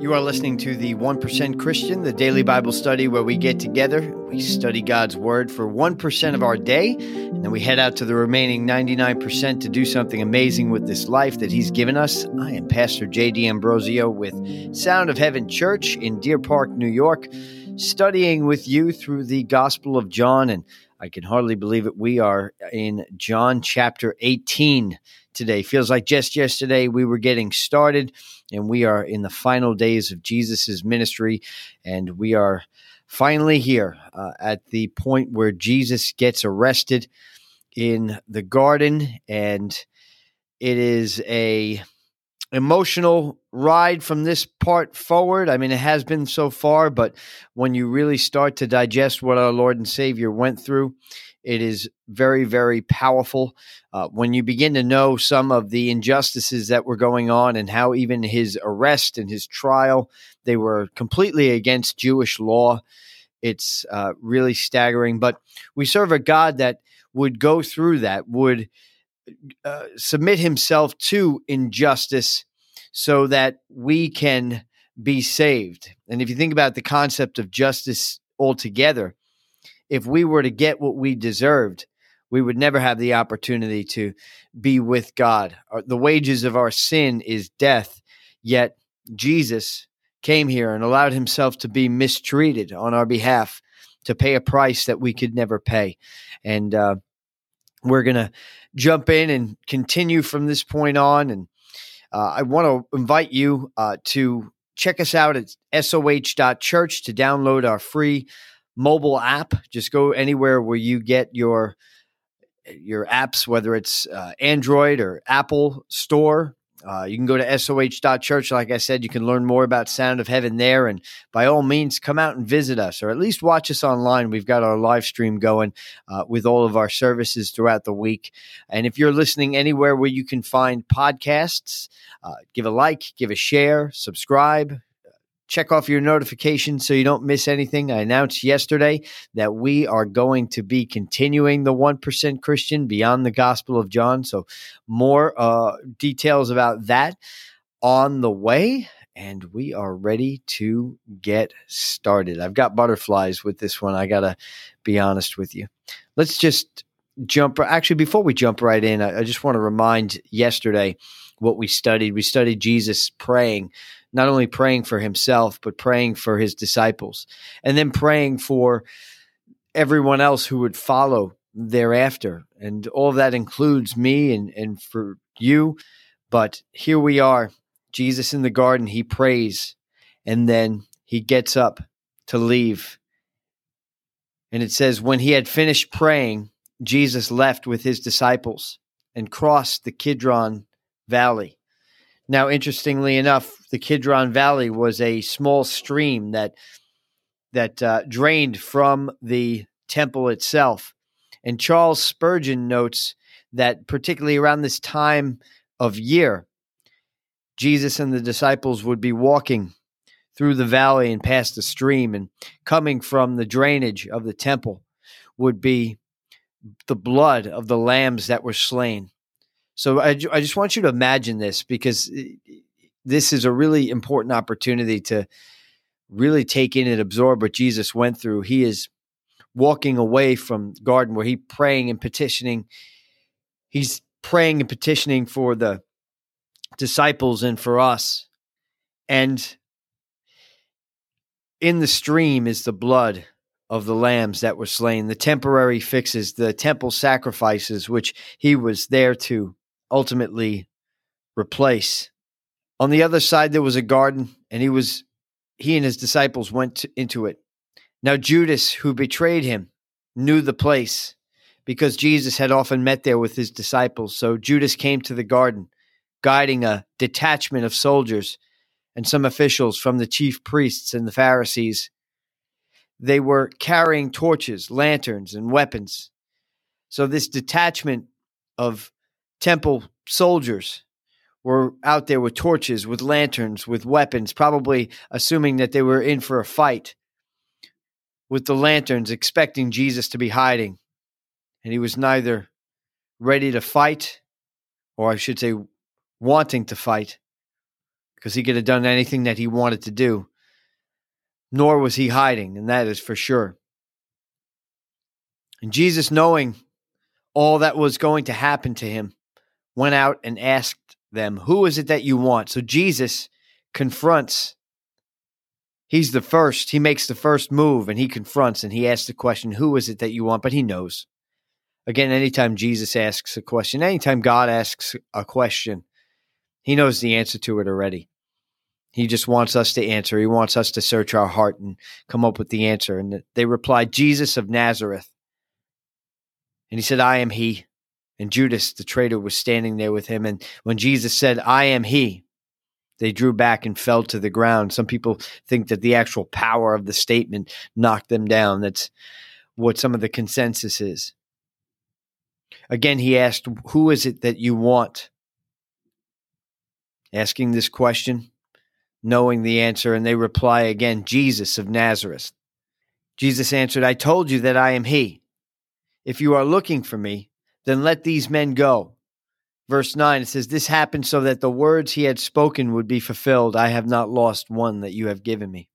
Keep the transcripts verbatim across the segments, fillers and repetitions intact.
You are listening to the one percent Christian, the daily Bible study where we get together, we study God's Word for one percent of our day, and then we head out to the remaining ninety-nine percent to do something amazing with this life that He's given us. I am Pastor J D. Ambrosio with Sound of Heaven Church in Deer Park, New York, studying with you through the Gospel of John, and I can hardly believe it. We are in John chapter eighteen today. Feels like just yesterday we were getting started. And we are in the final days of Jesus' ministry, and we are finally here uh, at the point where Jesus gets arrested in the garden, and it is a emotional ride from this part forward. I mean, it has been so far, but when you really start to digest what our Lord and Savior went through, it is very, very powerful. Uh, when you begin to know some of the injustices that were going on and how even his arrest and his trial, they were completely against Jewish law, it's uh, really staggering. But we serve a God that would go through that, would uh, submit himself to injustice so that we can be saved. And if you think about the concept of justice altogether, if we were to get what we deserved, we would never have the opportunity to be with God. The wages of our sin is death, yet Jesus came here and allowed himself to be mistreated on our behalf to pay a price that we could never pay. And uh, we're going to jump in and continue from this point on. And uh, I want to invite you uh, to check us out at S O H dot church to download our free mobile app. Just go anywhere where you get your your apps, whether it's uh, Android or Apple Store. Uh, you can go to S O H dot church. Like I said, you can learn more about Sound of Heaven there. And by all means, come out and visit us, or at least watch us online. We've got our live stream going uh, with all of our services throughout the week. And if you're listening anywhere where you can find podcasts, uh, give a like, give a share, subscribe. Check off your notifications so you don't miss anything. I announced yesterday that we are going to be continuing the one percent Christian beyond the Gospel of John. So more uh, details about that on the way, and we are ready to get started. I've got butterflies with this one. I got to be honest with you. Let's just jump. Actually, before we jump right in, I, I just want to remind yesterday what we studied. We studied Jesus praying, not only praying for himself, but praying for his disciples, and then praying for everyone else who would follow thereafter. And all of that includes me and, and for you. But here we are, Jesus in the garden, he prays, and then he gets up to leave. And it says, when he had finished praying, Jesus left with his disciples and crossed the Kidron Valley. Now, interestingly enough, the Kidron Valley was a small stream that that uh, drained from the temple itself. And Charles Spurgeon notes that particularly around this time of year, Jesus and the disciples would be walking through the valley and past the stream, and coming from the drainage of the temple would be the blood of the lambs that were slain. So I, I just want you to imagine this, because this is a really important opportunity to really take in and absorb what Jesus went through. He is walking away from the garden where he's praying and petitioning. He's praying and petitioning for the disciples and for us. And in the stream is the blood of the lambs that were slain, the temporary fixes, the temple sacrifices, which he was there to ultimately replace. On the other side, there was a garden, and he was he and his disciples went to, into it. Now Judas, who betrayed him, knew the place, because Jesus had often met there with his disciples. So Judas came to the garden, guiding a detachment of soldiers and some officials from the chief priests and the Pharisees. They were carrying torches, lanterns, and weapons. So this detachment of temple soldiers were out there with torches, with lanterns, with weapons, probably assuming that they were in for a fight, with the lanterns, expecting Jesus to be hiding. And he was neither ready to fight, or I should say wanting to fight, because he could have done anything that he wanted to do. Nor was he hiding, and that is for sure. And Jesus, knowing all that was going to happen to him, went out and asked them, who is it that you want? So Jesus confronts. He's the first. He makes the first move, and he confronts, and he asks the question, who is it that you want? But he knows. Again, anytime Jesus asks a question, anytime God asks a question, he knows the answer to it already. He just wants us to answer. He wants us to search our heart and come up with the answer. And they replied, Jesus of Nazareth. And he said, I am he. And Judas, the traitor, was standing there with him. And when Jesus said, I am he, they drew back and fell to the ground. Some people think that the actual power of the statement knocked them down. That's what some of the consensus is. Again, he asked, who is it that you want? Asking this question, knowing the answer, and they reply again, Jesus of Nazareth. Jesus answered, I told you that I am he. If you are looking for me, then let these men go. Verse nine, it says, this happened so that the words he had spoken would be fulfilled. I have not lost one that you have given me.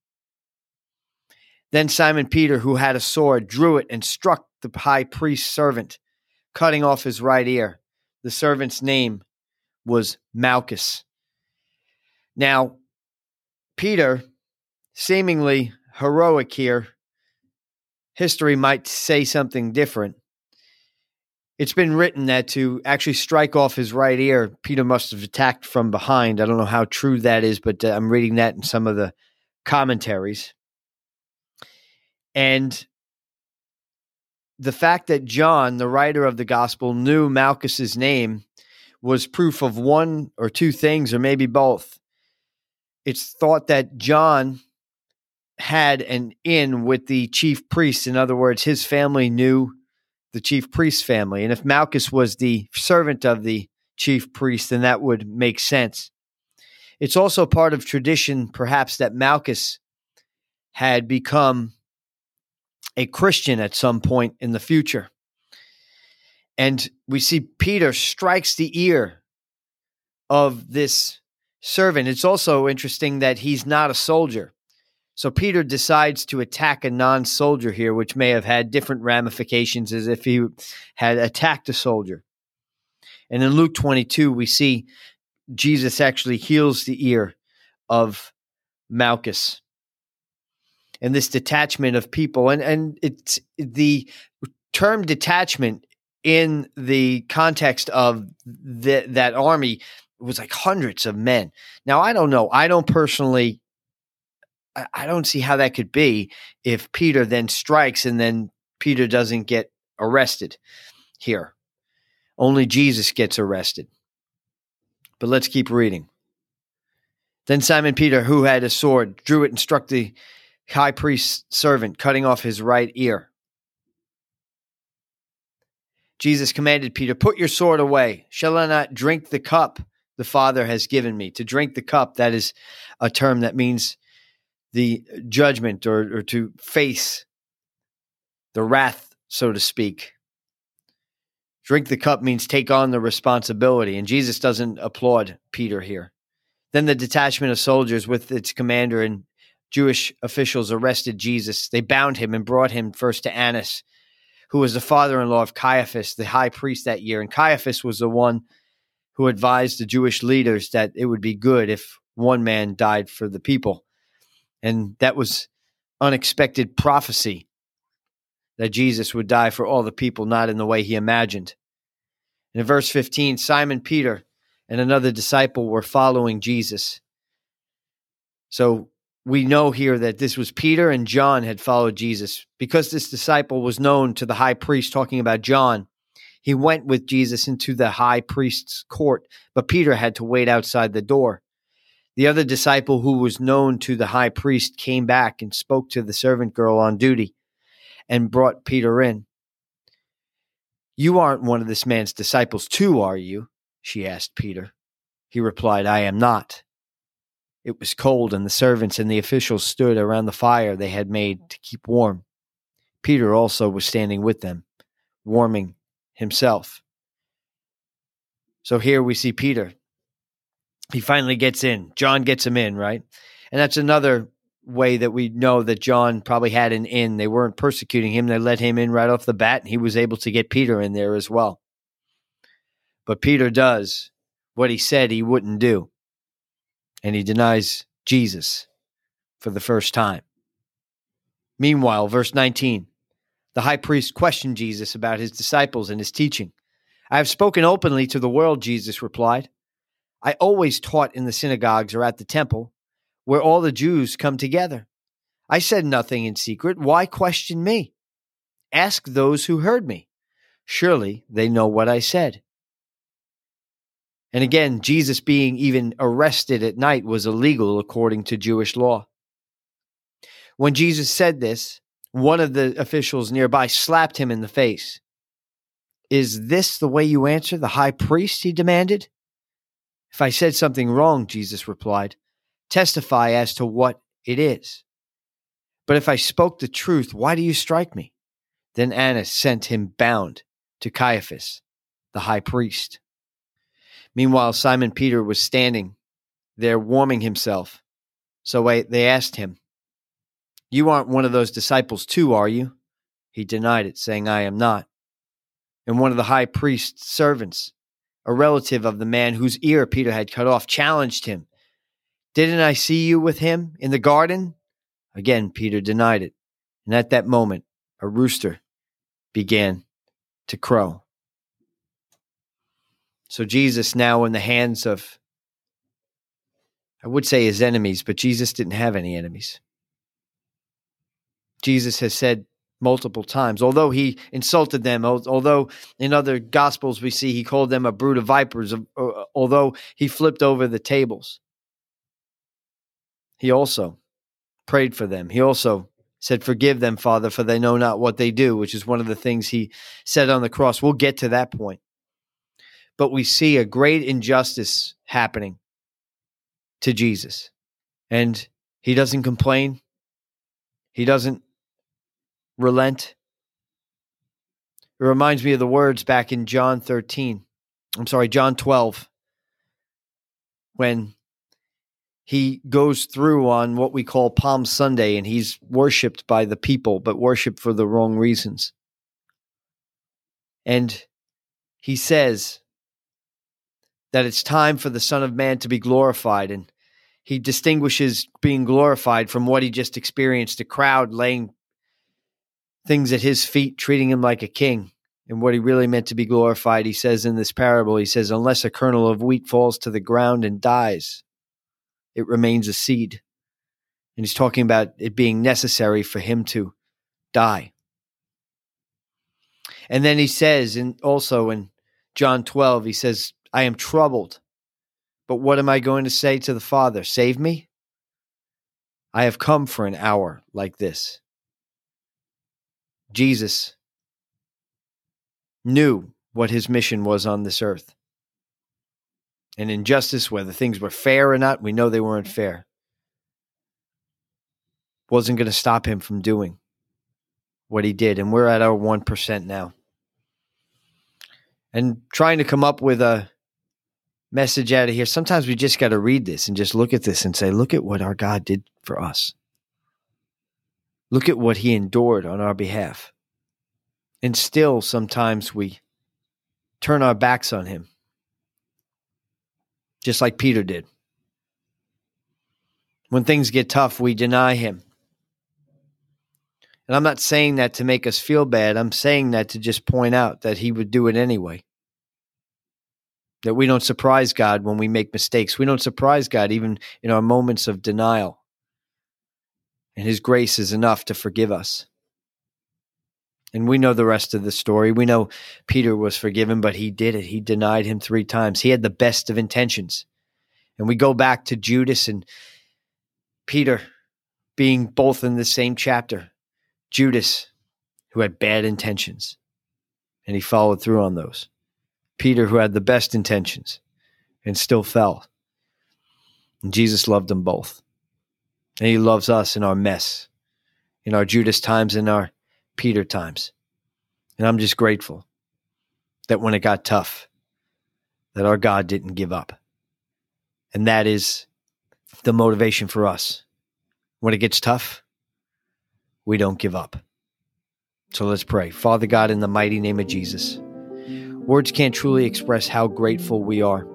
Then Simon Peter, who had a sword, drew it and struck the high priest's servant, cutting off his right ear. The servant's name was Malchus. Now, Peter, seemingly heroic here, history might say something different. It's been written that to actually strike off his right ear, Peter must have attacked from behind. I don't know how true that is, but uh, I'm reading that in some of the commentaries. And the fact that John, the writer of the gospel, knew Malchus's name was proof of one or two things, or maybe both. It's thought that John had an in with the chief priest. In other words, his family knew the chief priest's family. And if Malchus was the servant of the chief priest, then that would make sense. It's also part of tradition, perhaps, that Malchus had become a Christian at some point in the future. And we see Peter strikes the ear of this servant. It's also interesting that he's not a soldier. So Peter decides to attack a non-soldier here, which may have had different ramifications as if he had attacked a soldier. And in Luke twenty-two, we see Jesus actually heals the ear of Malchus. And this detachment of people, and, and it's the term detachment in the context of the, that army was like hundreds of men. Now, I don't know. I don't personally... I don't see how that could be if Peter then strikes and then Peter doesn't get arrested here. Only Jesus gets arrested. But let's keep reading. Then Simon Peter, who had a sword, drew it and struck the high priest's servant, cutting off his right ear. Jesus commanded Peter, put your sword away. Shall I not drink the cup the Father has given me? To drink the cup, that is a term that means the judgment, or, or to face the wrath, so to speak. Drink the cup means take on the responsibility, and Jesus doesn't applaud Peter here. Then the detachment of soldiers with its commander and Jewish officials arrested Jesus. They bound him and brought him first to Annas, who was the father-in-law of Caiaphas, the high priest that year. And Caiaphas was the one who advised the Jewish leaders that it would be good if one man died for the people. And that was unexpected prophecy that Jesus would die for all the people, not in the way he imagined. And in verse fifteen, Simon Peter and another disciple were following Jesus. So we know here that this was Peter and John had followed Jesus. Because this disciple was known to the high priest, talking about John, he went with Jesus into the high priest's court, but Peter had to wait outside the door. The other disciple, who was known to the high priest, came back and spoke to the servant girl on duty and brought Peter in. You aren't one of this man's disciples too, are you? She asked Peter. He replied, I am not. It was cold, and the servants and the officials stood around the fire they had made to keep warm. Peter also was standing with them, warming himself. So here we see Peter he finally gets in. John gets him in, right? And that's another way that we know that John probably had an in. They weren't persecuting him. They let him in right off the bat, and he was able to get Peter in there as well. But Peter does what he said he wouldn't do, and he denies Jesus for the first time. Meanwhile, verse nineteen, the high priest questioned Jesus about his disciples and his teaching. "I have spoken openly to the world," Jesus replied. "I always taught in the synagogues or at the temple, where all the Jews come together. I said nothing in secret. Why question me? Ask those who heard me. Surely they know what I said." And again, Jesus being even arrested at night was illegal according to Jewish law. When Jesus said this, one of the officials nearby slapped him in the face. "Is this the way you answer the high priest?" he demanded. "If I said something wrong," Jesus replied, "testify as to what it is. But if I spoke the truth, why do you strike me?" Then Annas sent him bound to Caiaphas, the high priest. Meanwhile, Simon Peter was standing there warming himself. So they asked him, "You aren't one of those disciples too, are you?" He denied it, saying, "I am not." And one of the high priest's servants, a relative of the man whose ear Peter had cut off, challenged him. "Didn't I see you with him in the garden?" Again, Peter denied it. And at that moment, a rooster began to crow. So Jesus now in the hands of, I would say his enemies, but Jesus didn't have any enemies. Jesus has said multiple times, although he insulted them, although in other gospels we see he called them a brood of vipers, although he flipped over the tables. He also prayed for them. He also said, "Forgive them, Father, for they know not what they do," which is one of the things he said on the cross. We'll get to that point. But we see a great injustice happening to Jesus. And he doesn't complain. He doesn't relent. It reminds me of the words back in John thirteen. I'm sorry, John twelve. When he goes through on what we call Palm Sunday, and he's worshipped by the people, but worshipped for the wrong reasons. And he says that it's time for the Son of Man to be glorified, and he distinguishes being glorified from what he just experienced, a crowd laying things at his feet, treating him like a king, and what he really meant to be glorified. He says in this parable, he says, "Unless a kernel of wheat falls to the ground and dies, it remains a seed." And he's talking about it being necessary for him to die. And then he says, and also in John twelve, he says, "I am troubled, but what am I going to say to the Father? Save me? I have come for an hour like this." Jesus knew what his mission was on this earth. And injustice, whether things were fair or not, we know they weren't fair, wasn't going to stop him from doing what he did. And we're at our one percent now. And trying to come up with a message out of here, sometimes we just got to read this and just look at this and say, look at what our God did for us. Look at what he endured on our behalf. And still sometimes we turn our backs on him. Just like Peter did. When things get tough, we deny him. And I'm not saying that to make us feel bad. I'm saying that to just point out that he would do it anyway. That we don't surprise God when we make mistakes. We don't surprise God even in our moments of denial. And his grace is enough to forgive us. And we know the rest of the story. We know Peter was forgiven, but he did it. He denied him three times. He had the best of intentions. And we go back to Judas and Peter being both in the same chapter. Judas, who had bad intentions, and he followed through on those. Peter, who had the best intentions and still fell. And Jesus loved them both. And he loves us in our mess, in our Judas times, in our Peter times. And I'm just grateful that when it got tough, that our God didn't give up And that is the motivation for us. When it gets tough, we don't give up. So let's pray. Father God, in the mighty name of Jesus, words can't truly express how grateful we are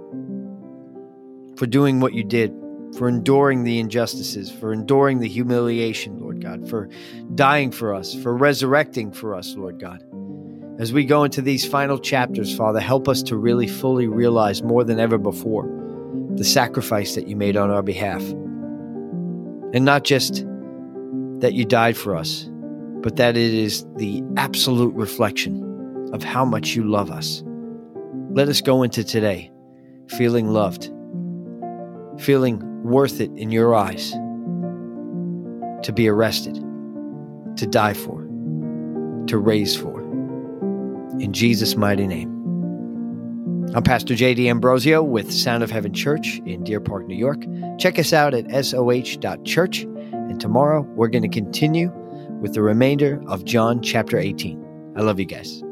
for doing what you did, for enduring the injustices, for enduring the humiliation, Lord God, for dying for us, for resurrecting for us, Lord God. As we go into these final chapters, Father, help us to really fully realize more than ever before the sacrifice that you made on our behalf. And not just that you died for us, but that it is the absolute reflection of how much you love us. Let us go into today feeling loved, feeling worth it in your eyes to be arrested, to die for, to raise for. In Jesus' mighty name. I'm Pastor J D Ambrosio with Sound of Heaven Church in Deer Park, New York. Check us out at S O H dot church. And tomorrow we're going to continue with the remainder of John chapter eighteen. I love you guys.